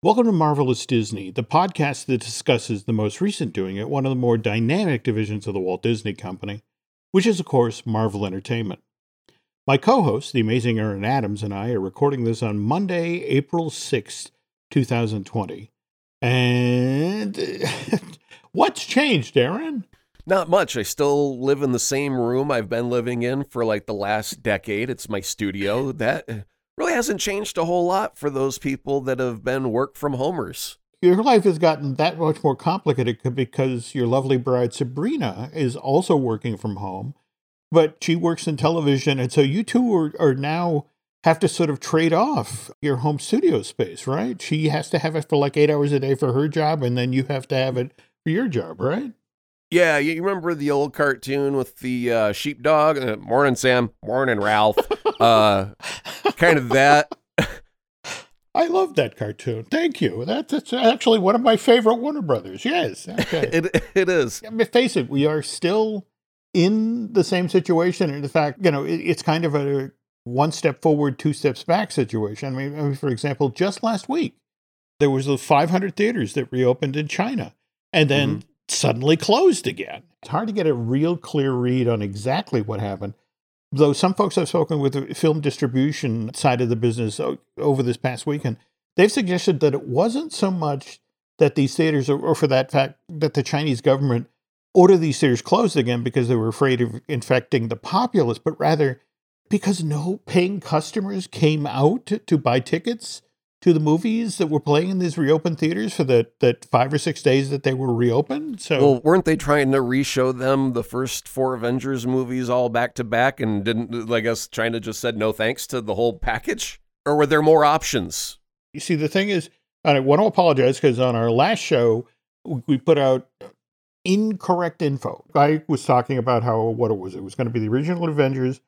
Welcome to Marvelous Disney, the podcast that discusses the most recent doing at one of the more dynamic divisions of the Walt Disney Company, which is, of course, Marvel Entertainment. My co-host, the amazing Aaron Adams, and I are recording this on Monday, April 6th, 2020. And what's changed, Aaron? Not much. I still live in the same room I've been living in for like the last decade. It's my studio. That really hasn't changed a whole lot for those people that have been work from homers. Your life has gotten that much more complicated because your lovely bride Sabrina is also working from home, but she works in television. And so you two are now have to sort of trade off your home studio space, right? She has to have it for like 8 hours a day for her job, and then you have to have it for your job, right? Yeah, you remember the old cartoon with the sheepdog? Morning, Sam. Morning, Ralph. Kind of that. I love that cartoon. Thank you. That's actually one of my favorite Warner Brothers. Yes. Okay. It is. I mean, face it, we are still in the same situation. And in fact, you know, it's kind of a one step forward, two steps back situation. I mean, for example, just last week, there was the 500 theaters that reopened in China. And then suddenly closed again. It's hard to get a real clear read on exactly what happened, though some folks I've spoken with the film distribution side of the business over this past weekend, they've suggested that it wasn't so much that these theaters, or for that fact, that the Chinese government ordered these theaters closed again because they were afraid of infecting the populace, but rather because no paying customers came out to buy tickets to the movies that were playing in these reopened theaters for that 5 or 6 days that they were reopened. So, well, weren't they trying to re-show them the first four Avengers movies all back to back and didn't, I guess, China just said no thanks to the whole package? Or were there more options? You see, the thing is, I want to apologize because on our last show, we put out incorrect info. I was talking about it was going to be the original Avengers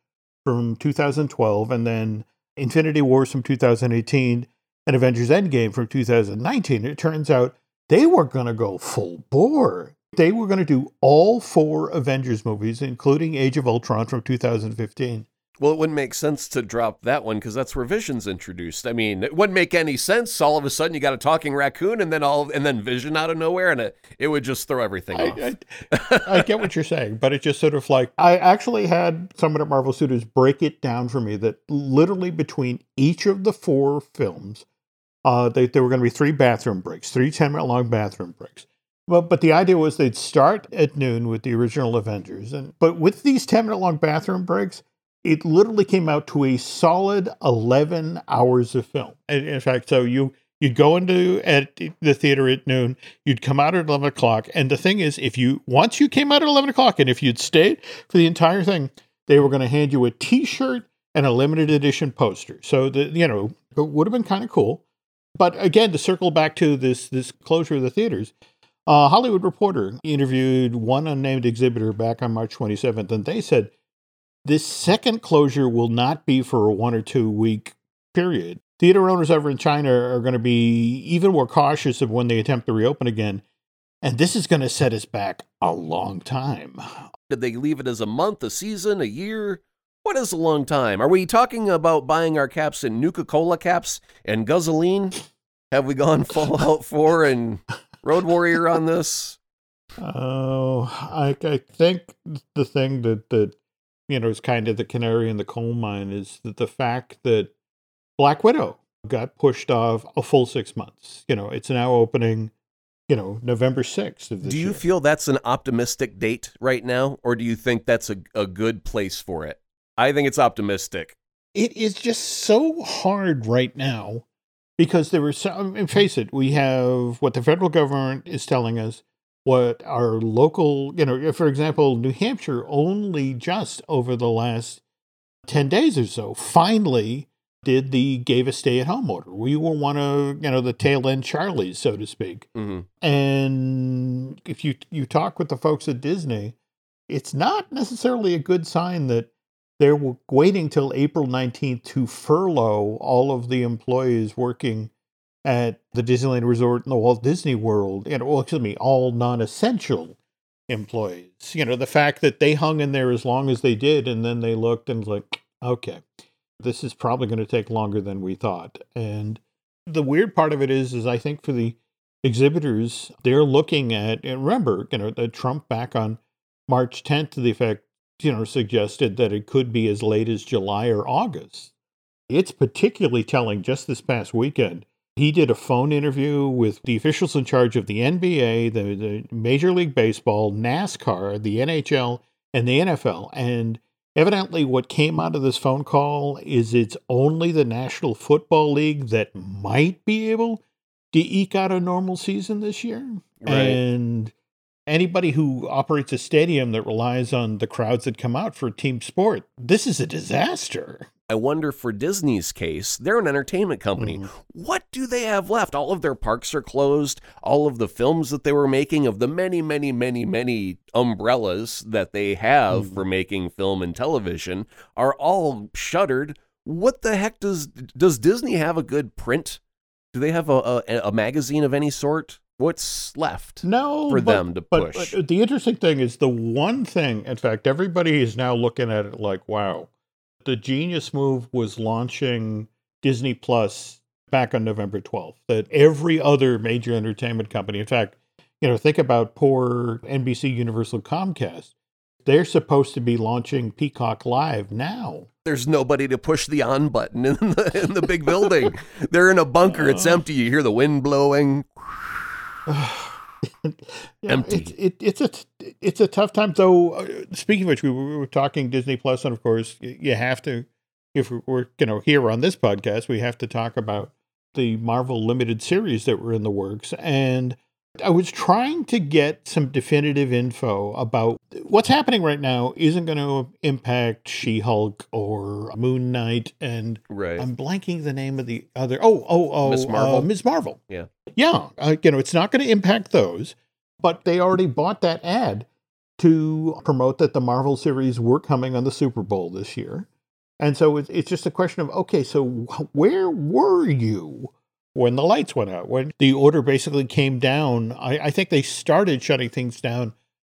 from 2012 and then Infinity Wars from 2018. And Avengers Endgame from 2019, it turns out they were going to go full bore. They were going to do all four Avengers movies, including Age of Ultron from 2015. Well, it wouldn't make sense to drop that one because that's where Vision's introduced. I mean, it wouldn't make any sense. All of a sudden, you got a talking raccoon and then Vision out of nowhere, and it would just throw everything off. I get what you're saying, but it just sort of I actually had someone at Marvel Studios break it down for me that literally between each of the four films, there were going to be three bathroom breaks, three 10-minute-long bathroom breaks. But the idea was they'd start at noon with the original Avengers, but with these 10-minute-long bathroom breaks, it literally came out to a solid 11 hours of film. And in fact, so you'd go at the theater at noon, you'd come out at 11 o'clock, and the thing is, once you came out at 11 o'clock, and if you'd stayed for the entire thing, they were going to hand you a T-shirt and a limited edition poster. So, it would have been kind of cool. But again, to circle back to this closure of the theaters, Hollywood Reporter interviewed one unnamed exhibitor back on March 27th, and they said, this second closure will not be for a 1 or 2 week period. Theater owners over in China are going to be even more cautious of when they attempt to reopen again. And this is going to set us back a long time. Did they leave it as a month, a season, a year? What is a long time? Are we talking about buying our caps in Nuka-Cola caps and gasoline? Have we gone Fallout 4 and Road Warrior on this? Oh, I think the thing that is kind of the canary in the coal mine is that the fact that Black Widow got pushed off a full 6 months. It's now opening, November 6th of this year. Do you feel that's an optimistic date right now, or do you think that's a good place for it? I think it's optimistic. It is just so hard right now because there were some, and face it, we have what the federal government is telling us, what our local, for example, New Hampshire only just over the last 10 days or so finally gave a stay-at-home order. We were one of, the tail-end Charlies, so to speak. Mm-hmm. And if you talk with the folks at Disney, it's not necessarily a good sign that they're waiting till April 19th to furlough all of the employees working at the Disneyland Resort and the Walt Disney World, all non-essential employees. The fact that they hung in there as long as they did, and then they looked and was like, okay, this is probably going to take longer than we thought. And The weird part of it is I think for the exhibitors, they're looking at, and remember, Trump back on March 10th to the effect, suggested that it could be as late as July or August. It's particularly telling just this past weekend. He did a phone interview with the officials in charge of the NBA, the Major League Baseball, NASCAR, the NHL, and the NFL. And evidently what came out of this phone call is it's only the National Football League that might be able to eke out a normal season this year. Right. And anybody who operates a stadium that relies on the crowds that come out for a team sport, this is a disaster. I wonder for Disney's case, they're an entertainment company. Mm-hmm. What do they have left? All of their parks are closed. All of the films that they were making, of the many, many, many, many umbrellas that they have for making film and television, are all shuttered. What the heck does Disney have a good print? Do they have a magazine of any sort? What's left them to push? But the interesting thing is the one thing, in fact, everybody is now looking at it like, wow. The genius move was launching Disney Plus back on November 12th, that every other major entertainment company, in fact, think about poor NBC Universal Comcast. They're supposed to be launching Peacock Live now. There's nobody to push the on button in the big building. They're in a bunker. It's empty. You hear the wind blowing. Empty. It's a tough time, though. Speaking of which, we were talking Disney Plus, and of course, you have to, if we're here on this podcast, we have to talk about the Marvel limited series that were in the works. And I was trying to get some definitive info about what's happening right now isn't going to impact She-Hulk or Moon Knight, and right. I'm blanking the name of the other. Ms. Marvel. Ms. Marvel. Yeah. Yeah. It's not going to impact those, but they already bought that ad to promote that the Marvel series were coming on the Super Bowl this year. And so it's just a question of, okay, so where were you when the lights went out, when the order basically came down? I think they started shutting things down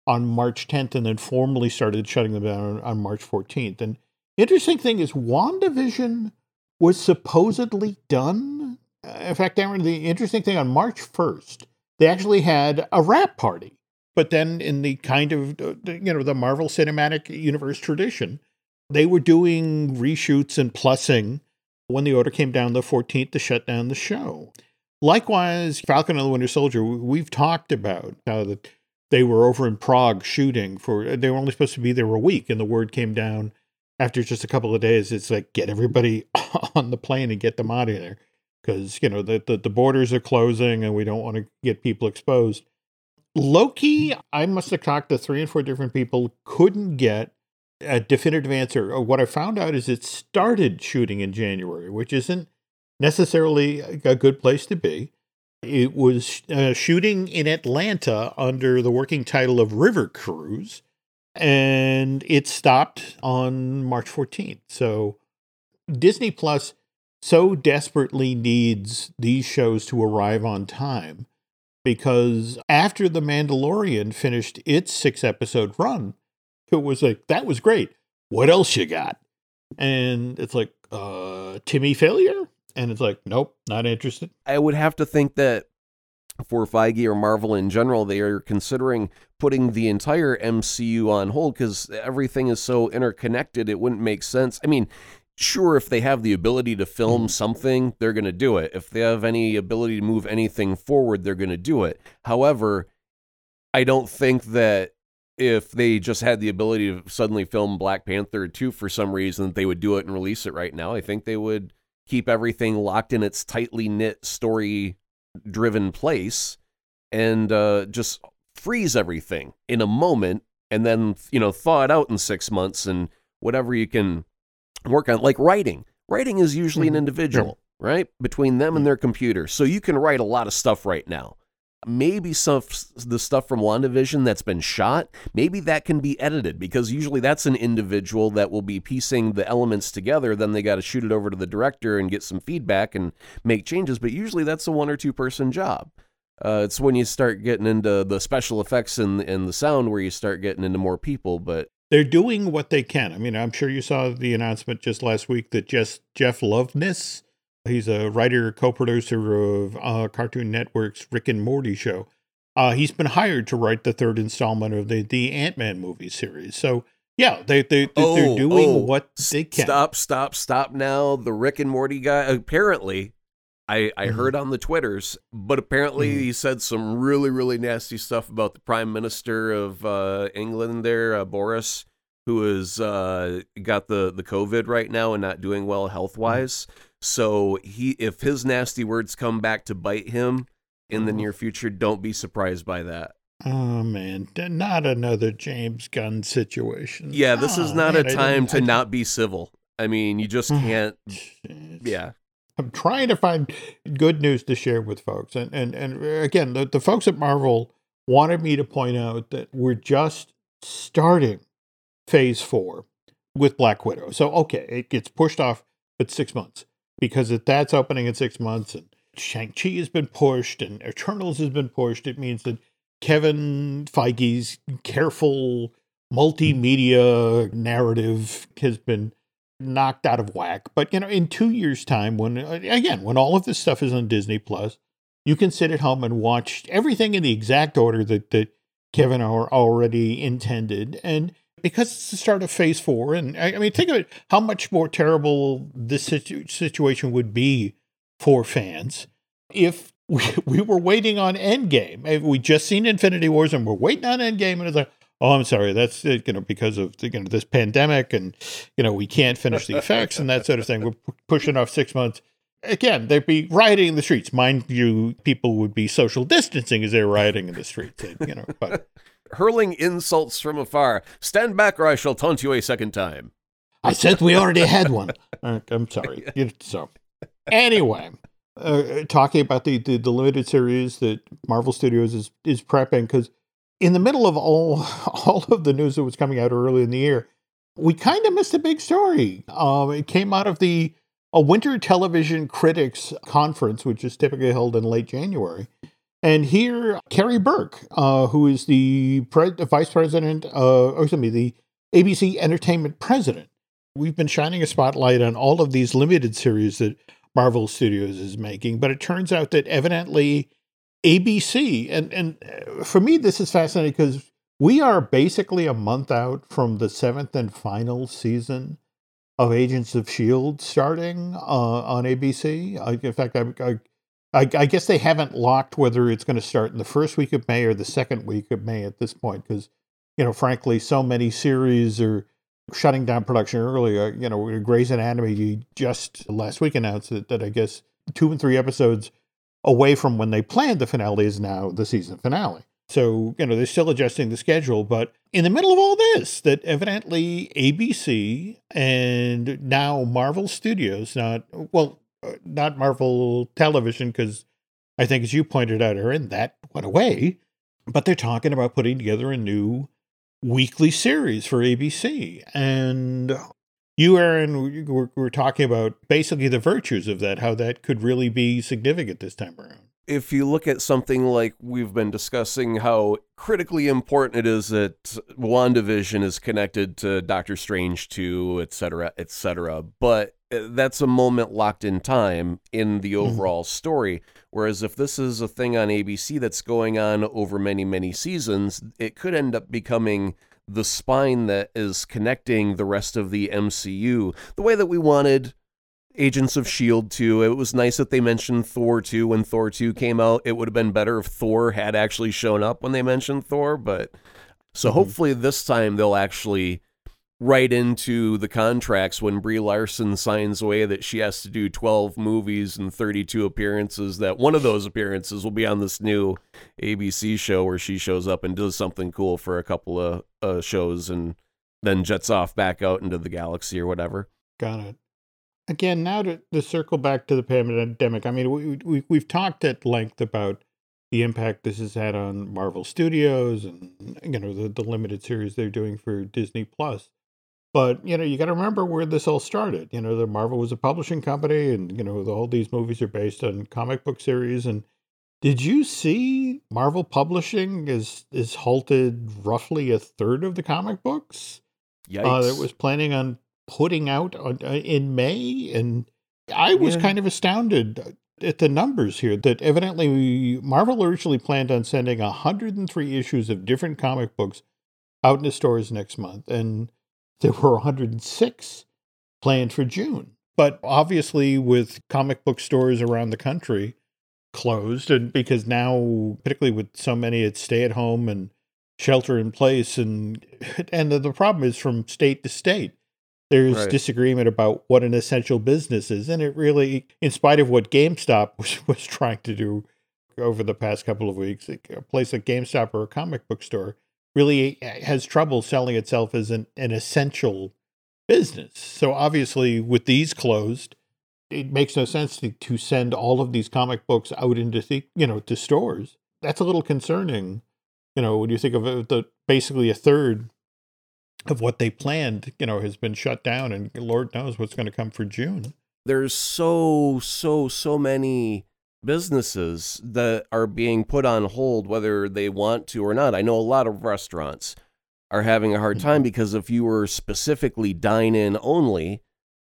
on March 10th and then formally started shutting them down on March 14th. And interesting thing is WandaVision was supposedly done. In fact, Aaron, the interesting thing, on March 1st, they actually had a wrap party. But then in the kind of, the Marvel Cinematic Universe tradition, they were doing reshoots and plussing when the order came down the 14th to shut down the show. Likewise, Falcon and the Winter Soldier, we've talked about how that they were over in Prague shooting they were only supposed to be there a week, and the word came down after just a couple of days, it's like, get everybody on the plane and get them out of there, because, the borders are closing and we don't want to get people exposed. Loki, I must have talked to 3 and 4 different people, couldn't get a definitive answer. What I found out is it started shooting in January, which isn't necessarily a good place to be. It was shooting in Atlanta under the working title of River Cruise, and it stopped on March 14th. So Disney Plus so desperately needs these shows to arrive on time, because after The Mandalorian finished its 6-episode run, it was like, that was great. What else you got? And it's like, Timmy failure? And it's like, nope, not interested. I would have to think that for Feige or Marvel in general, they are considering putting the entire MCU on hold because everything is so interconnected, it wouldn't make sense. I mean, sure, if they have the ability to film something, they're going to do it. If they have any ability to move anything forward, they're going to do it. However, I don't think that if they just had the ability to suddenly film Black Panther 2 for some reason, they would do it and release it right now. I think they would keep everything locked in its tightly knit, story-driven place and just freeze everything in a moment and then, thaw it out in 6 months and whatever you can work on. Like writing. Writing is usually an individual, right? Between them and their computer. So you can write a lot of stuff right now. Maybe the stuff from WandaVision that's been shot, maybe that can be edited, because usually that's an individual that will be piecing the elements together. Then they got to shoot it over to the director and get some feedback and make changes. But usually that's a 1 or 2 person job. It's when you start getting into the special effects and the sound where you start getting into more people. But they're doing what they can. I mean, I'm sure you saw the announcement just last week that Jeff Loveness He's a writer, co-producer of Cartoon Network's Rick and Morty show. He's been hired to write the third installment of the Ant-Man movie series. So, yeah, they're doing what they can. Stop now. The Rick and Morty guy, apparently, I heard on the Twitters, but apparently he said some really, really nasty stuff about the Prime Minister of England there, Boris, who is got the COVID right now and not doing well health-wise. So if his nasty words come back to bite him in the near future, don't be surprised by that. Oh, man. Not another James Gunn situation. Yeah, this is not a time to not be civil. I mean, you just can't. Yeah. I'm trying to find good news to share with folks. And again, the folks at Marvel wanted me to point out that we're just starting Phase 4 with Black Widow. So, okay, it gets pushed off at 6 months. Because if that's opening in 6 months and Shang-Chi has been pushed and Eternals has been pushed, it means that Kevin Feige's careful multimedia narrative has been knocked out of whack. But, you know, in 2 years' time, when all of this stuff is on Disney Plus, you can sit at home and watch everything in the exact order that Kevin already intended. And because it's the start of Phase 4, and I mean, think of it, how much more terrible this situation would be for fans if we were waiting on Endgame. We just seen Infinity Wars and we're waiting on Endgame, and it's like, oh, I'm sorry, that's it, because of this pandemic, and we can't finish the effects and that sort of thing. We're pushing off 6 months. Again, they'd be rioting in the streets. Mind you, people would be social distancing as they're rioting in the streets, but. Hurling insults from afar. Stand back or I shall taunt you a second time. I said we already had one. I'm sorry. So anyway, talking about the limited series that Marvel Studios is prepping, because in the middle of all of the news that was coming out early in the year, we kind of missed a big story. It came out of a Winter Television Critics Conference, which is typically held in late January. And here, Carrie Burke, who is the vice president, the ABC Entertainment president. We've been shining a spotlight on all of these limited series that Marvel Studios is making, but it turns out that evidently ABC, and for me, this is fascinating because we are basically a month out from the 7th and final season of Agents of S.H.I.E.L.D. starting on ABC. I guess they haven't locked whether it's going to start in the first week of May or the second week of May at this point, because, frankly, so many series are shutting down production earlier. Grey's Anatomy just last week announced that I guess 2 and 3 episodes away from when they planned the finale is now the season finale. So, they're still adjusting the schedule. But in the middle of all this, that evidently ABC and now Marvel Studios, not Marvel Television, because I think, as you pointed out, Aaron, that went away. But they're talking about putting together a new weekly series for ABC. And you, Aaron, were talking about basically the virtues of that, how that could really be significant this time around. If you look at something like we've been discussing, how critically important it is that WandaVision is connected to Doctor Strange 2, et cetera, but that's a moment locked in time in the overall story. Whereas if this is a thing on ABC that's going on over many, many seasons, it could end up becoming the spine that is connecting the rest of the MCU the way that we wanted Agents of S.H.I.E.L.D. to. It was nice that they mentioned Thor 2 when Thor 2 came out. It would have been better if Thor had actually shown up when they mentioned Thor, but so hopefully this time they'll actually write into the contracts when Brie Larson signs away that she has to do 12 movies and 32 appearances, that one of those appearances will be on this new ABC show where she shows up and does something cool for a couple of shows and then jets off back out into the galaxy or whatever. Got it. Again, now to circle back to the pandemic, I mean, we've talked at length about the impact this has had on Marvel Studios and, the limited series they're doing for Disney Plus. But, you got to remember where this all started. The Marvel was a publishing company and, all these movies are based on comic book series. And did you see Marvel Publishing is halted roughly a third of the comic books? Yikes. That was planning on putting out in May, and I was kind of astounded at the numbers here, that evidently Marvel originally planned on sending 103 issues of different comic books out into stores next month, and there were 106 planned for June. But obviously with comic book stores around the country closed, and because now, particularly with so many, it's stay at home and shelter in place, and the problem is from state to state. There's disagreement about what an essential business is. And it really, in spite of what GameStop was trying to do over the past couple of weeks, a place like GameStop or a comic book store really has trouble selling itself as an essential business. So obviously with these closed, it makes no sense to send all of these comic books out into to stores. That's a little concerning, when you think of the basically a third of what they planned, has been shut down, and Lord knows what's going to come for June. There's so many businesses that are being put on hold, whether they want to or not. I know a lot of restaurants are having a hard time because if you were specifically dine-in only,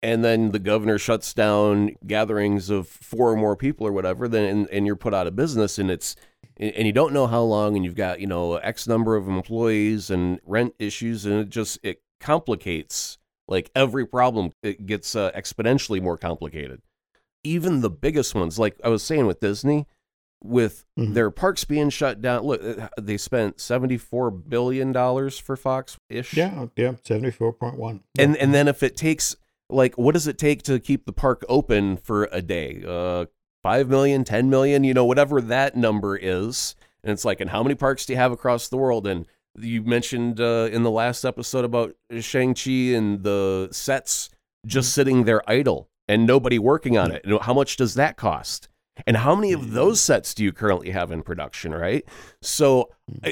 and then the governor shuts down gatherings of 4 or more people or whatever, then and you're put out of business, and it's and you don't know how long, and you've got, X number of employees and rent issues, and it complicates, like every problem, it gets exponentially more complicated. Even the biggest ones, like I was saying with Disney, with their parks being shut down, look, they spent $74 billion for Fox-ish. Yeah, 74.1. And then if it takes, what does it take to keep the park open for a day? 5 million, 10 million, whatever that number is. And it's and how many parks do you have across the world? And you mentioned in the last episode about Shang-Chi and the sets just sitting there idle and nobody working on it. How much does that cost? And how many of those sets do you currently have in production, right? So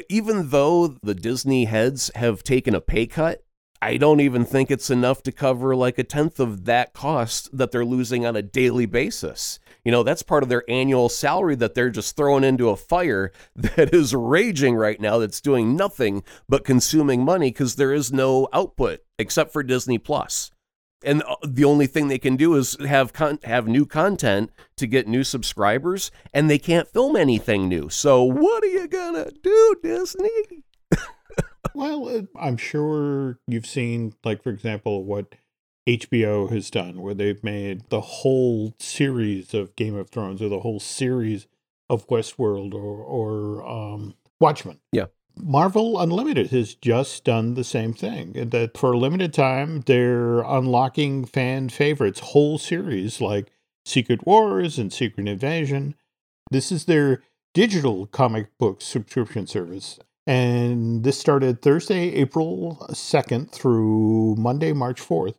even though the Disney heads have taken a pay cut, I don't even think it's enough to cover a tenth of that cost that they're losing on a daily basis. That's part of their annual salary that they're just throwing into a fire that is raging right now, that's doing nothing but consuming money because there is no output except for Disney Plus. And the only thing they can do is have new content to get new subscribers, and they can't film anything new. So what are you going to do, Disney? Well, I'm sure you've seen, for example, what HBO has done, where they've made the whole series of Game of Thrones or the whole series of Westworld or Watchmen. Yeah. Marvel Unlimited has just done the same thing. And that for a limited time, they're unlocking fan favorites, whole series like Secret Wars and Secret Invasion. This is their digital comic book subscription service. And this started Thursday, April 2nd through Monday, March 4th.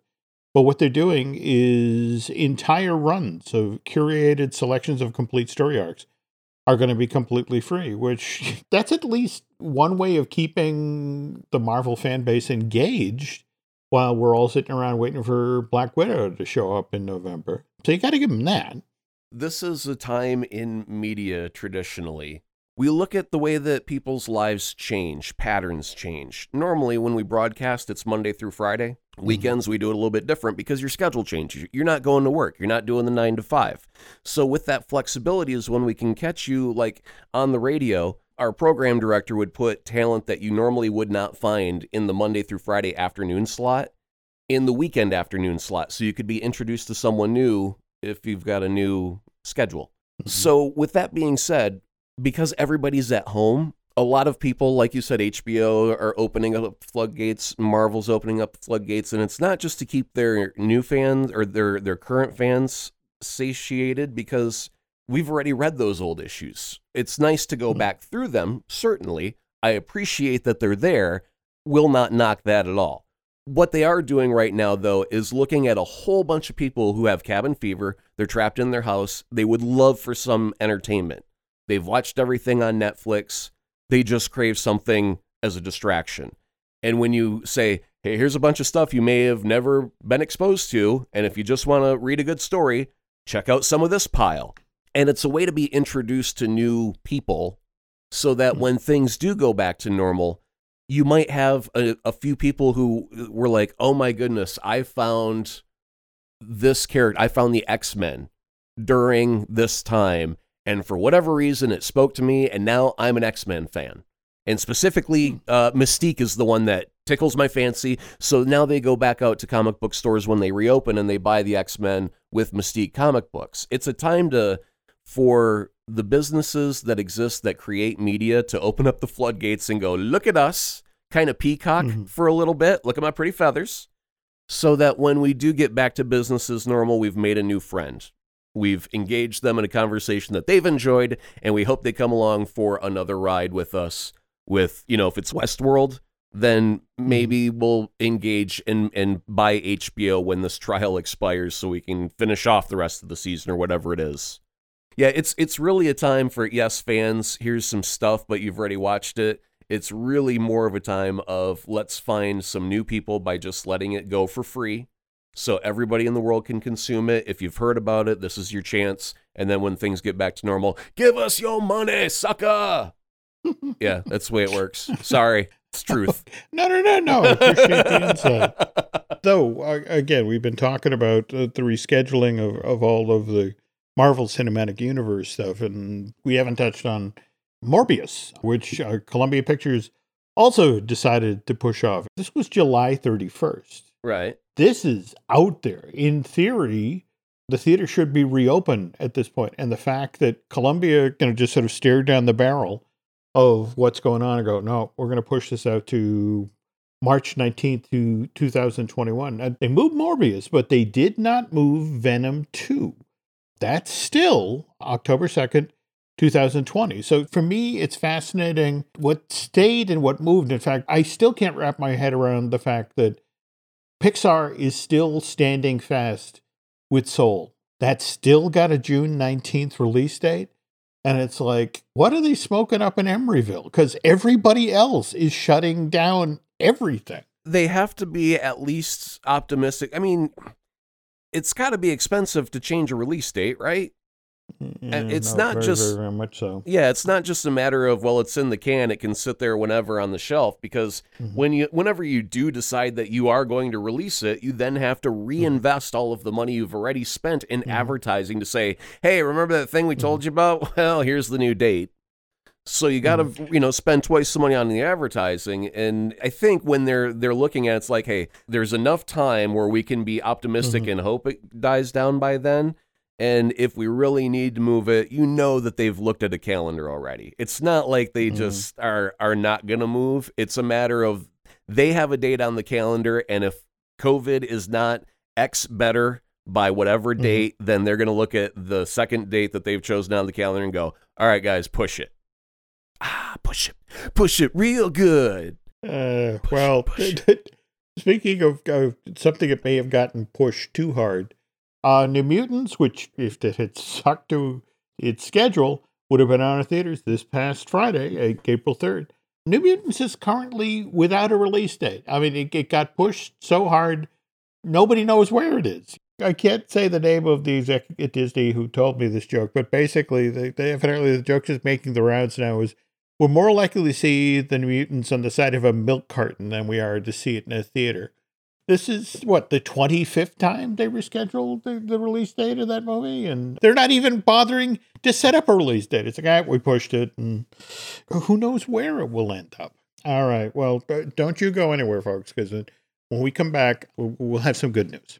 But what they're doing is entire runs of curated selections of complete story arcs are going to be completely free, which that's at least one way of keeping the Marvel fan base engaged while we're all sitting around waiting for Black Widow to show up in November. So you got to give them that. This is a time in media traditionally. We look at the way that people's lives change, patterns change. Normally, when we broadcast, it's Monday through Friday. Weekends, we do it a little bit different because your schedule changes. You're not going to work. You're not doing the 9 to 5. So with that flexibility is when we can catch you, on the radio. Our program director would put talent that you normally would not find in the Monday through Friday afternoon slot in the weekend afternoon slot. So you could be introduced to someone new if you've got a new schedule. So with that being said, because everybody's at home, a lot of people, like you said, HBO are opening up floodgates, Marvel's opening up floodgates, and it's not just to keep their new fans or their current fans satiated, because we've already read those old issues. It's nice to go back through them, certainly. I appreciate that they're there. Will not knock that at all. What they are doing right now, though, is looking at a whole bunch of people who have cabin fever. They're trapped in their house. They would love for some entertainment. They've watched everything on Netflix. They just crave something as a distraction. And when you say, hey, here's a bunch of stuff you may have never been exposed to, and if you just want to read a good story, check out some of this pile. And it's a way to be introduced to new people so that when things do go back to normal, you might have a few people who were like, oh my goodness, I found this character, I found the X-Men during this time, and for whatever reason, it spoke to me, and now I'm an X-Men fan. And specifically, Mystique is the one that tickles my fancy, so now they go back out to comic book stores when they reopen, and they buy the X-Men with Mystique comic books. It's a time for the businesses that exist that create media to open up the floodgates and go, look at us, kind of peacock for a little bit, look at my pretty feathers, so that when we do get back to business as normal, we've made a new friend. We've engaged them in a conversation that they've enjoyed, and we hope they come along for another ride with us. With, you know, if it's Westworld, then maybe we'll engage and buy HBO when this trial expires so we can finish off the rest of the season or whatever it is. Yeah, it's really a time for, yes, fans, here's some stuff, but you've already watched it. It's really more of a time of let's find some new people by just letting it go for free so everybody in the world can consume it. If you've heard about it, this is your chance. And then when things get back to normal, give us your money, sucker! Yeah, that's the way it works. Sorry, it's truth. No. Appreciate the insight. So, again, we've been talking about the rescheduling of all of the Marvel Cinematic Universe stuff, and we haven't touched on Morbius, which Columbia Pictures also decided to push off. This was July 31st. Right. This is out there. In theory, the theater should be reopened at this point, and the fact that Columbia just sort of stared down the barrel of what's going on and go, no, we're going to push this out to March 19th to 2021. And they moved Morbius, but they did not move Venom 2. That's still October 2nd, 2020. So for me, it's fascinating what stayed and what moved. In fact, I still can't wrap my head around the fact that Pixar is still standing fast with Soul. That's still got a June 19th release date. And it's like, what are they smoking up in Emeryville? Because everybody else is shutting down everything. They have to be at least optimistic. I mean, it's got to be expensive to change a release date, right? Yeah, it's not very, just very much so. Yeah, it's not just a matter of, well, it's in the can, it can sit there whenever on the shelf, because whenever you do decide that you are going to release it, you then have to reinvest all of the money you've already spent in advertising to say, hey, remember that thing we told you about? Well, here's the new date. So you got to spend twice the money on the advertising. And I think when they're looking at it, it's like, hey, there's enough time where we can be optimistic and hope it dies down by then. And if we really need to move it, that they've looked at a calendar already. It's not like they just are not going to move. It's a matter of they have a date on the calendar, and if COVID is not X better by whatever date, then they're going to look at the second date that they've chosen on the calendar and go, all right, guys, push it. Push it real good. Speaking of something that may have gotten pushed too hard, New Mutants, which if it had stuck to its schedule, would have been out of theaters this past Friday, April 3rd. New Mutants is currently without a release date. I mean, it got pushed so hard, nobody knows where it is. I can't say the name of the executive at Disney who told me this joke, but basically, apparently the joke is making the rounds now is, we're more likely to see the New Mutants on the side of a milk carton than we are to see it in a theater. This is, the 25th time they rescheduled the release date of that movie? And they're not even bothering to set up a release date. It's like, we pushed it, and who knows where it will end up. All right, well, don't you go anywhere, folks, because when we come back, we'll have some good news.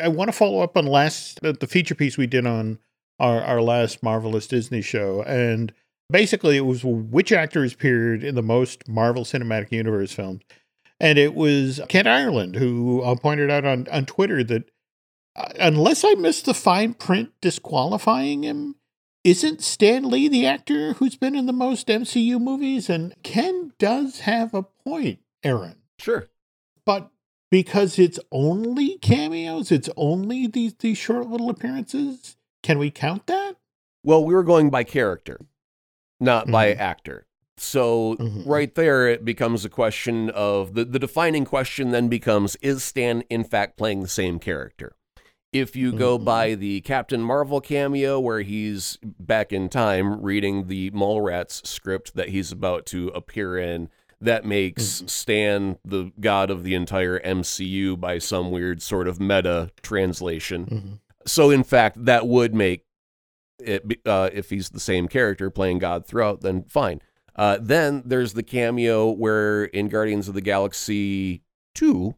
I want to follow up on the feature piece we did on our last Marvelous Disney show. And basically it was which actors appeared in the most Marvel Cinematic Universe films. And it was Kent Ireland, who pointed out on Twitter that unless I missed the fine print disqualifying him, isn't Stan Lee the actor who's been in the most MCU movies? And Ken does have a point, Aaron. Sure. But because it's only cameos, it's only these short little appearances, can we count that? Well, we were going by character, not by actor. So right there, it becomes a question of the defining question then becomes, is Stan in fact playing the same character? If you go by the Captain Marvel cameo where he's back in time reading the Mallrats script that he's about to appear in, that makes Stan the god of the entire MCU by some weird sort of meta translation. So in fact, that would make it, if he's the same character playing God throughout, then fine. Then there's the cameo where in Guardians of the Galaxy 2,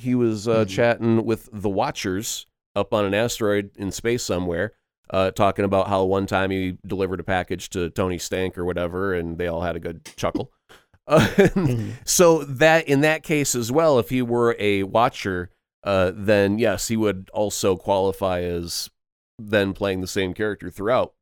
he was chatting with the Watchers up on an asteroid in space somewhere, talking about how one time he delivered a package to Tony Stank or whatever, and they all had a good chuckle. So that in that case as well, if he were a Watcher, then yes, he would also qualify as then playing the same character throughout.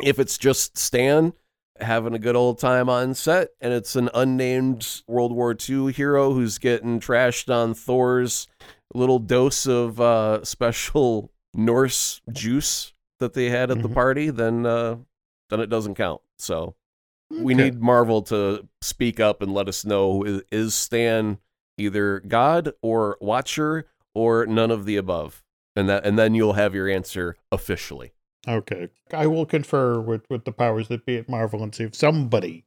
If it's just Stan having a good old time on set, and it's an unnamed World War II hero who's getting trashed on Thor's little dose of special Norse juice that they had at the party, then it doesn't count. So we need Marvel to speak up and let us know, is Stan either God or Watcher or none of the above? And then you'll have your answer officially. Okay. I will confer with the powers that be at Marvel and see if somebody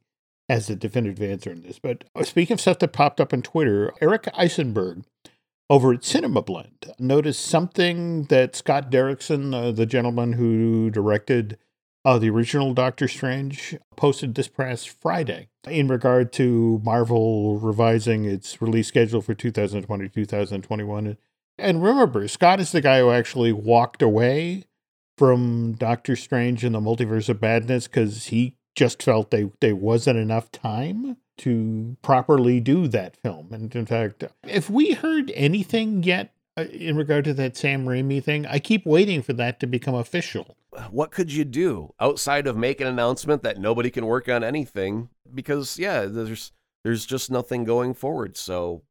has a definitive answer in this. But speaking of stuff that popped up on Twitter, Eric Eisenberg over at Cinema Blend noticed something that Scott Derrickson, the gentleman who directed the original Doctor Strange, posted this past Friday in regard to Marvel revising its release schedule for 2020, 2021. And remember, Scott is the guy who actually walked away from Doctor Strange and the Multiverse of Madness because he just felt there wasn't enough time to properly do that film. And in fact, if we heard anything yet in regard to that Sam Raimi thing, I keep waiting for that to become official. What could you do outside of make an announcement that nobody can work on anything? Because, yeah, there's just nothing going forward. So,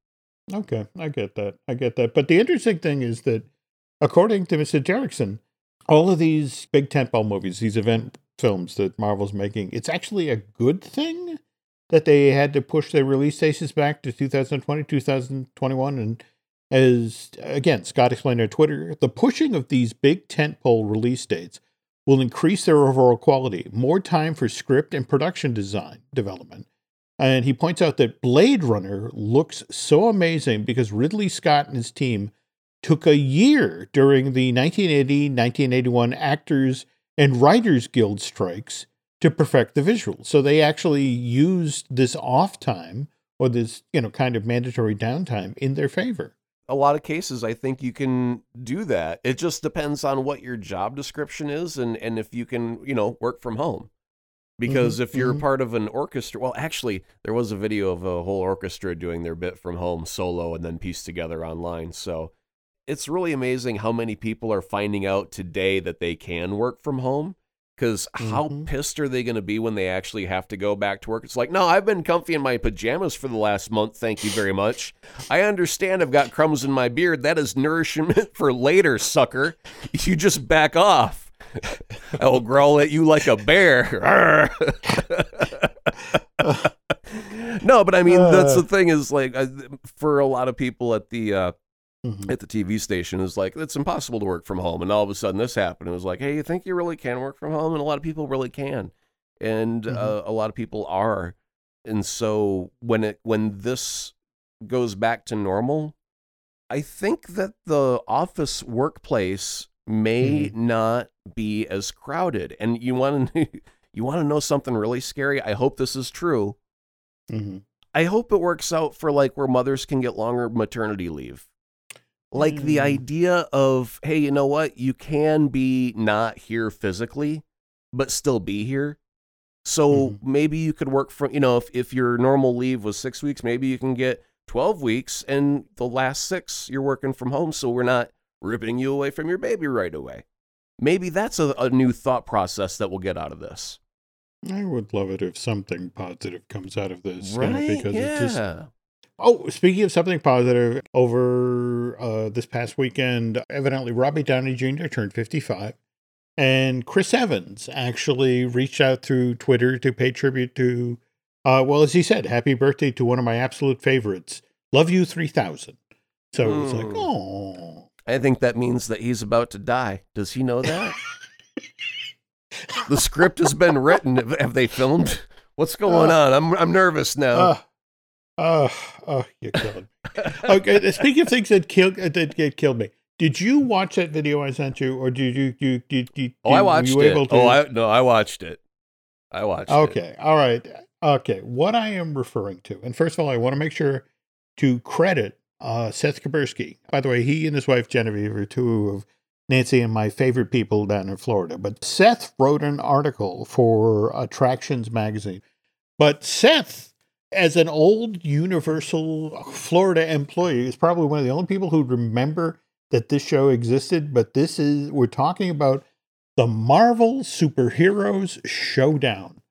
okay, I get that. But the interesting thing is that, according to Mr. Derrickson, all of these big tentpole movies, these event films that Marvel's making, it's actually a good thing that they had to push their release stations back to 2020, 2021. And as, again, Scott explained on Twitter, the pushing of these big tentpole release dates will increase their overall quality, more time for script and production design development. And he points out that Blade Runner looks so amazing because Ridley Scott and his team took a year during the 1980-1981 Actors and Writers Guild strikes to perfect the visuals. So they actually used this off time or this, kind of mandatory downtime in their favor. A lot of cases, I think you can do that. It just depends on what your job description is and if you can, work from home. Because if you're part of an orchestra, well, actually, there was a video of a whole orchestra doing their bit from home solo and then pieced together online. So it's really amazing how many people are finding out today that they can work from home, because how pissed are they going to be when they actually have to go back to work? It's like, no, I've been comfy in my pajamas for the last month. Thank you very much. I understand I've got crumbs in my beard. That is nourishment for later, sucker. You just back off. I will growl at you like a bear. No, but I mean, that's the thing is like for a lot of people at the TV station is like, it's impossible to work from home. And all of a sudden this happened. It was like, hey, you think you really can work from home? And a lot of people really can. And a lot of people are. And so when this goes back to normal, I think that the office workplace may not be as crowded. And you want to know something really scary? I hope this is true. I hope it works out for like where mothers can get longer maternity leave. Like the idea of, hey, you know what? You can be not here physically, but still be here. So maybe you could work from, you know, if your normal leave was 6 weeks, maybe you can get 12 weeks and the last 6 you're working from home. So we're not ripping you away from your baby right away. Maybe that's a new thought process that we'll get out of this. I would love it if something positive comes out of this. Right? Because it's just... Oh, speaking of something positive, over this past weekend, evidently Robbie Downey Jr. turned 55, and Chris Evans actually reached out through Twitter to pay tribute to, well, as he said, happy birthday to one of my absolute favorites, Love You 3000. So it was like, oh. I think that means that he's about to die. Does he know that? The script has been written. Have they filmed? What's going on? I'm nervous now. You're killing me. Okay, speaking of things that killed me, did you watch that video I sent you, or did you? Oh, I watched it. I watched it. Okay, all right. Okay, what I am referring to, and first of all, I want to make sure to credit Seth Kabursky. By the way, he and his wife Genevieve are two of Nancy and my favorite people down in Florida. But Seth wrote an article for Attractions Magazine. But Seth, as an old Universal Florida employee, is probably one of the only people who remember that this show existed. But we're talking about the Marvel Superheroes Showdown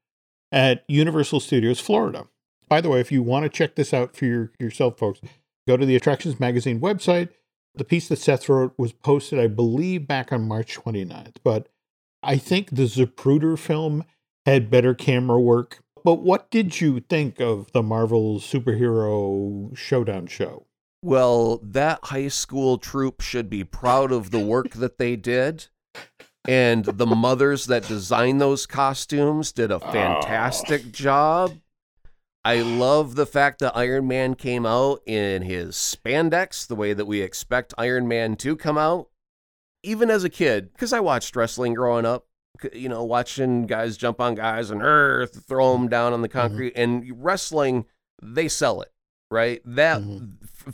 at Universal Studios Florida. By the way, if you want to check this out for yourself, folks, go to the Attractions Magazine website. The piece that Seth wrote was posted, I believe, back on March 29th. But I think the Zapruder film had better camera work. But what did you think of the Marvel Superhero Showdown show? Well, that high school troupe should be proud of the work that they did. And the mothers that designed those costumes did a fantastic job. I love the fact that Iron Man came out in his spandex, the way that we expect Iron Man to come out. Even as a kid, because I watched wrestling growing up, you know, watching guys jump on guys and throw them down on the concrete. And wrestling, they sell it, right? That,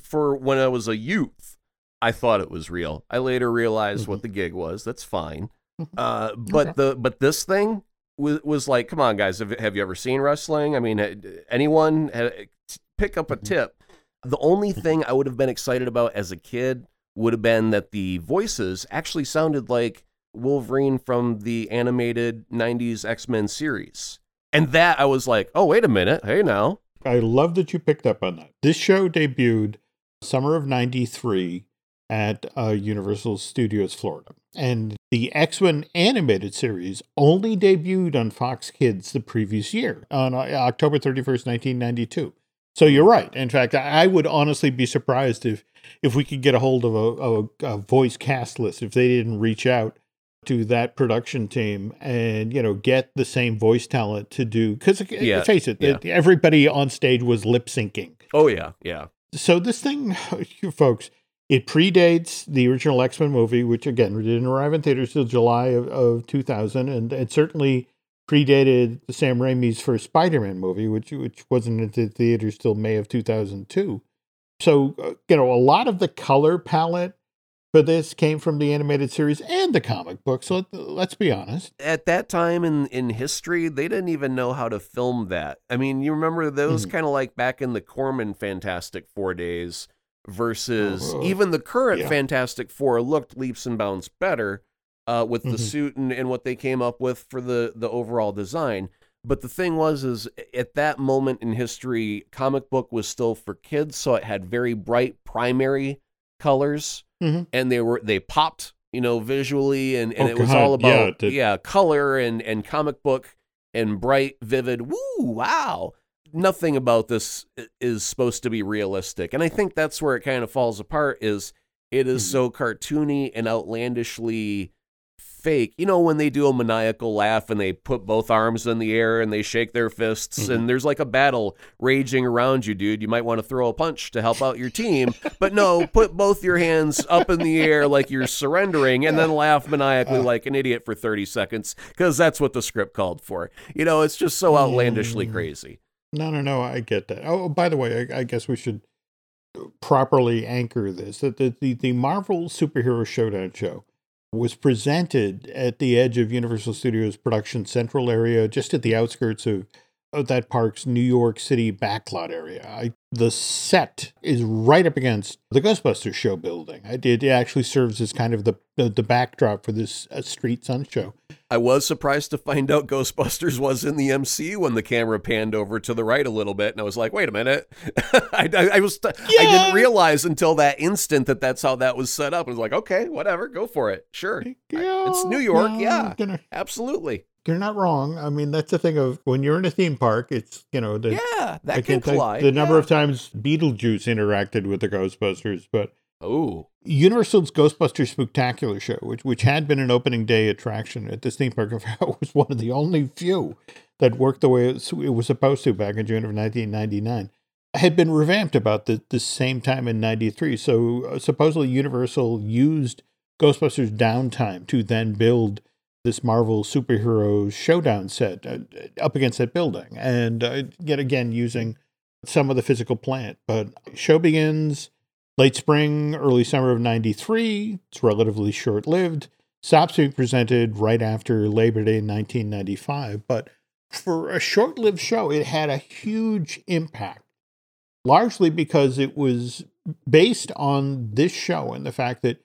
for when I was a youth, I thought it was real. I later realized what the gig was. That's fine. But this thing was like, come on, guys, have you ever seen wrestling? I mean, anyone? Pick up a tip. The only thing I would have been excited about as a kid would have been that the voices actually sounded like Wolverine from the animated 90s X-Men series. And that I was like, oh, wait a minute. Hey, now. I love that you picked up on that. This show debuted summer of 93 at Universal Studios Florida. And the X-Men animated series only debuted on Fox Kids the previous year on October 31st, 1992. So you're right. In fact, I would honestly be surprised if we could get a hold of a voice cast list if they didn't reach out to that production team and, you know, get the same voice talent to do, because face it, everybody on stage was lip syncing. Oh, yeah. Yeah. So this thing, you folks, it predates the original X-Men movie, which, again, didn't arrive in theaters till July of 2000. And it certainly predated Sam Raimi's first Spider-Man movie, which wasn't into theaters till May of 2002. So, you know, a lot of the color palette for this came from the animated series and the comic book. So let's be honest. At that time in history, they didn't even know how to film that. I mean, you remember those kind of like back in the Corman Fantastic 4 days versus even the current Fantastic Four looked leaps and bounds better with the suit and what they came up with for the overall design. But the thing was at that moment in history, comic book was still for kids. So it had very bright primary colors. And they popped, you know, visually, and it was all about color and comic book and bright, vivid. Woo, wow! Nothing about this is supposed to be realistic, and I think that's where it kind of falls apart. It is so cartoony and outlandishly fake. You know, when they do a maniacal laugh and they put both arms in the air and they shake their fists and there's like a battle raging around you, dude. You might want to throw a punch to help out your team, but no, put both your hands up in the air like you're surrendering and then laugh maniacally like an idiot for 30 seconds because that's what the script called for. You know, it's just so outlandishly crazy. No, I get that. Oh, by the way, I guess we should properly anchor this, that the Marvel Superhero Showdown show was presented at the edge of Universal Studios Production Central area, just at the outskirts of that park's New York City backlot area. The set is right up against the Ghostbusters show building. It actually serves as kind of the backdrop for this Street Sun show. I was surprised to find out Ghostbusters was in the MCU when the camera panned over to the right a little bit, and I was like, "Wait a minute!" I didn't realize until that instant that that's how that was set up. I was like, "Okay, whatever, go for it, sure." It's New York, absolutely. You're not wrong. I mean, that's the thing of when you're in a theme park, it's, that can collide. The number of times Beetlejuice interacted with the Ghostbusters, but Universal's Ghostbusters Spooktacular Show, which had been an opening day attraction at this theme park, was one of the only few that worked the way it was supposed to back in June of 1999, had been revamped about the same time in 93. So supposedly Universal used Ghostbusters downtime to then build this Marvel Superhero Showdown set up against that building, and yet again using some of the physical plant. But show begins late spring, early summer of 93. It's relatively short-lived. Stops being presented right after Labor Day in 1995. But for a short-lived show, it had a huge impact, largely because it was based on this show and the fact that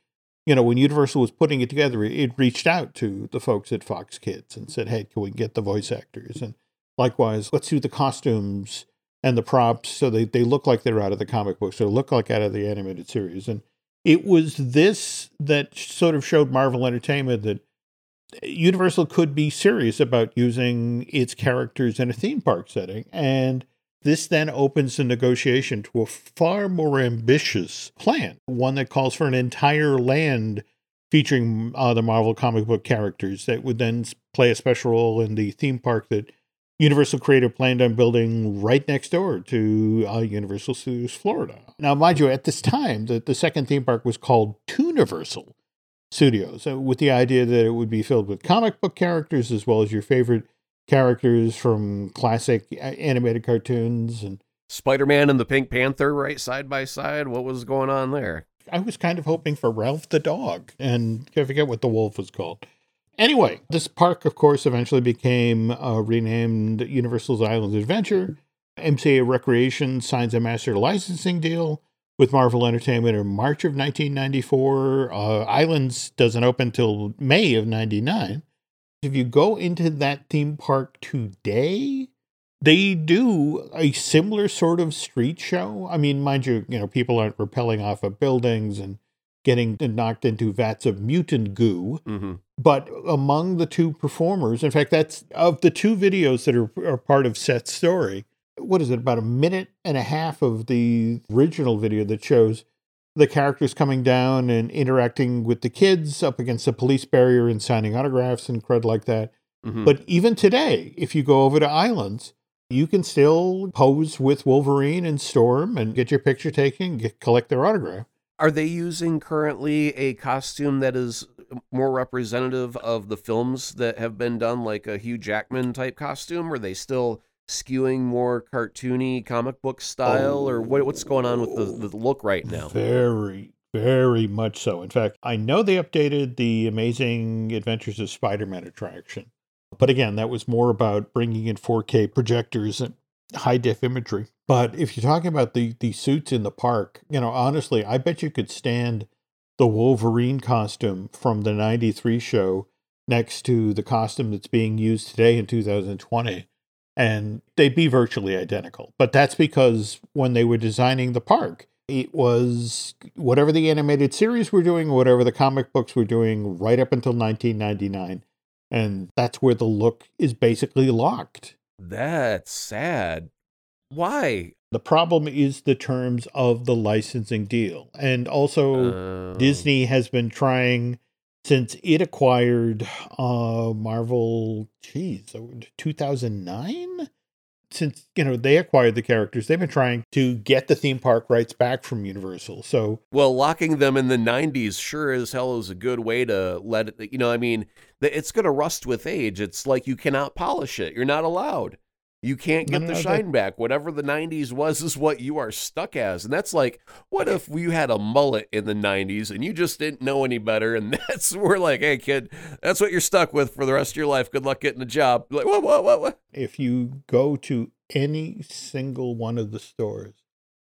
when Universal was putting it together, it reached out to the folks at Fox Kids and said, hey, can we get the voice actors? And likewise, let's do the costumes and the props so they look like they're out of the comic books, or look like out of the animated series. And it was this that sort of showed Marvel Entertainment that Universal could be serious about using its characters in a theme park setting. And this then opens the negotiation to a far more ambitious plan, one that calls for an entire land featuring the Marvel comic book characters that would then play a special role in the theme park that Universal Creative planned on building right next door to Universal Studios Florida. Now, mind you, at this time, the second theme park was called Tooniversal Studios, with the idea that it would be filled with comic book characters as well as your favorite characters from classic animated cartoons. And Spider-Man and the Pink Panther, right side by side. What was going on there? I was kind of hoping for Ralph the dog, and I forget what the wolf was called. Anyway, this park, of course, eventually became renamed Universal's Island Adventure. MCA Recreation signs a master licensing deal with Marvel Entertainment in March of 1994. Islands doesn't open till May of 99. If you go into that theme park today, they do a similar sort of street show. I mean, mind you, people aren't rappelling off of buildings and getting knocked into vats of mutant goo. Mm-hmm. But among the two performers, in fact, that's of the two videos that are part of Seth's story. What is it? About a minute and a half of the original video that shows the characters coming down and interacting with the kids up against the police barrier and signing autographs and crud like that. Mm-hmm. But even today, if you go over to Islands, you can still pose with Wolverine and Storm and get your picture taken, collect their autograph. Are they using currently a costume that is more representative of the films that have been done, like a Hugh Jackman type costume? Are they still skewing more cartoony comic book style, or what's going on with the look right now? Very, very much so. In fact, I know they updated the Amazing Adventures of Spider-Man attraction, but again, that was more about bringing in 4K projectors and high-def imagery. But if you're talking about the suits in the park, honestly, I bet you could stand the Wolverine costume from the 93 show next to the costume that's being used today in 2020. And they'd be virtually identical. But that's because when they were designing the park, it was whatever the animated series were doing, whatever the comic books were doing right up until 1999. And that's where the look is basically locked. That's sad. Why? The problem is the terms of the licensing deal. And also, Disney has been trying since it acquired Marvel, 2009? Since, they acquired the characters, they've been trying to get the theme park rights back from Universal. So, well, locking them in the 90s sure as hell is a good way to let it, it's going to rust with age. It's like you cannot polish it. You're not allowed. You can't get the shine back. Whatever the 90s was is what you are stuck as. And that's like, what if you had a mullet in the 90s and you just didn't know any better? And that's, we're like, hey, kid, that's what you're stuck with for the rest of your life. Good luck getting a job. Like, what? If you go to any single one of the stores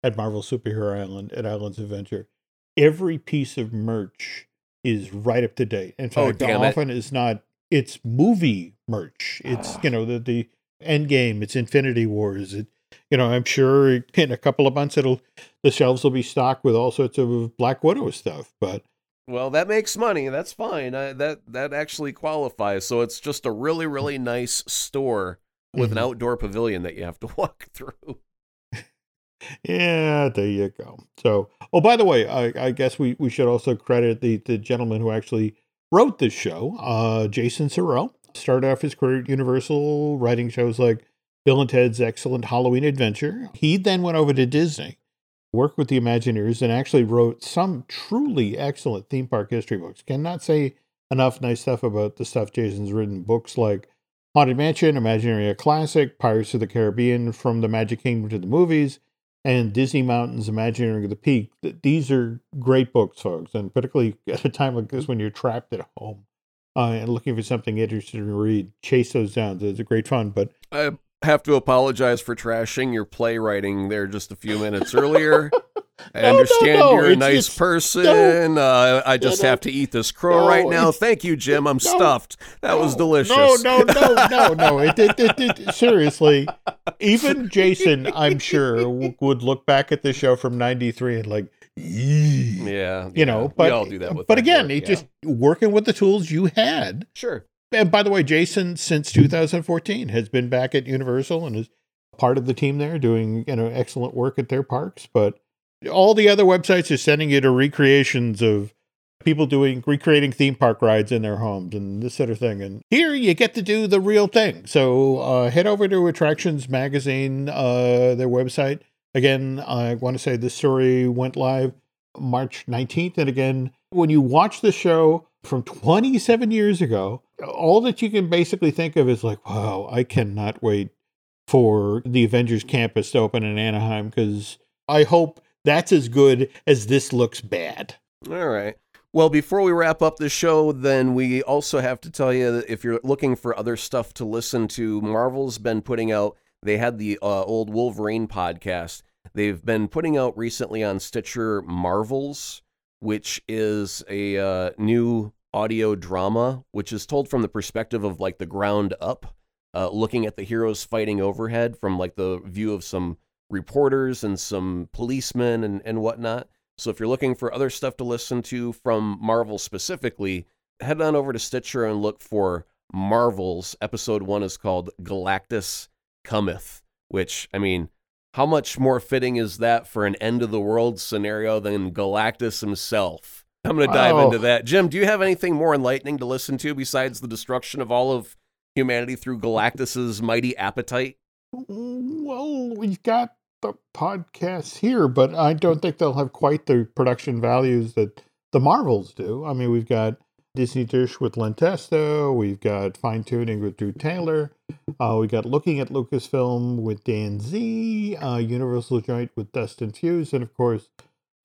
at Marvel Superhero Island, at Islands Adventure, every piece of merch is right up to date. In fact, often it's not, it's movie merch. It's, you know, the Endgame, it's Infinity Wars. It, you know, I'm sure in a couple of months the shelves will be stocked with all sorts of Black Widow stuff. But well, that makes money. That's fine. That actually qualifies. So it's just a really, really nice store with an outdoor pavilion that you have to walk through. Yeah, there you go. So, oh, by the way, I guess we should also credit the gentleman who actually wrote this show, Jason Sorrell. Started off his career at Universal, writing shows like Bill and Ted's Excellent Halloween Adventure. He then went over to Disney, worked with the Imagineers, and actually wrote some truly excellent theme park history books. Cannot say enough nice stuff about the stuff Jason's written. Books like Haunted Mansion, Imagineering Classic, Pirates of the Caribbean, From the Magic Kingdom to the Movies, and Disney Mountains, Imagineering of the Peak. These are great books, folks, and particularly at a time like this when you're trapped at home. And looking for something interesting to read, chase those down. It's a great fun, but I have to apologize for trashing your playwriting there just a few minutes earlier. I understand you're a nice person. I just have to eat this crow right now. Thank you, Jim. I'm stuffed. That was delicious. No. It seriously, even Jason, I'm sure, would look back at the show from '93 and like, you know, but we all do that with just working with the tools you had. Sure. And by the way, Jason, since 2014, has been back at Universal and is part of the team there doing, you know, excellent work at their parks. But all the other websites are sending you to recreations of people recreating theme park rides in their homes and this sort of thing. And here you get to do the real thing. So head over to Attractions Magazine, their website. Again, I want to say this story went live March 19th. And again, when you watch the show from 27 years ago, all that you can basically think of is like, wow, I cannot wait for the Avengers campus to open in Anaheim because I hope that's as good as this looks bad. All right. Well, before we wrap up the show, then we also have to tell you that if you're looking for other stuff to listen to, Marvel's been putting out, they had the old Wolverine podcast. They've been putting out recently on Stitcher Marvels, which is a new audio drama, which is told from the perspective of like the ground up, looking at the heroes fighting overhead from like the view of some reporters and some policemen and whatnot. So if you're looking for other stuff to listen to from Marvel specifically, head on over to Stitcher and look for Marvels. Episode 1 is called Galactus Cometh, which, I mean, how much more fitting is that for an end of the world scenario than Galactus himself? I'm going to dive into that. Jim, do you have anything more enlightening to listen to besides the destruction of all of humanity through Galactus's mighty appetite? Well, we've got the podcasts here, but I don't think they'll have quite the production values that the Marvels do. I mean, we've got Disney Dish with Len Testo. We've got Fine Tuning with Drew Taylor. We got Looking at Lucasfilm with Dan Z, Universal Joint with Dustin Fuse, and of course,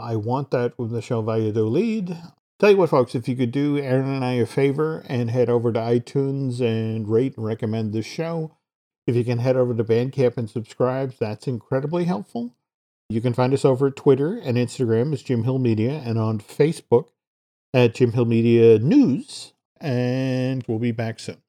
I Want That with Michelle Valladolid. Tell you what, folks, if you could do Aaron and I a favor and head over to iTunes and rate and recommend this show. If you can head over to Bandcamp and subscribe, that's incredibly helpful. You can find us over at Twitter and Instagram as Jim Hill Media and on Facebook at Jim Hill Media News. And we'll be back soon.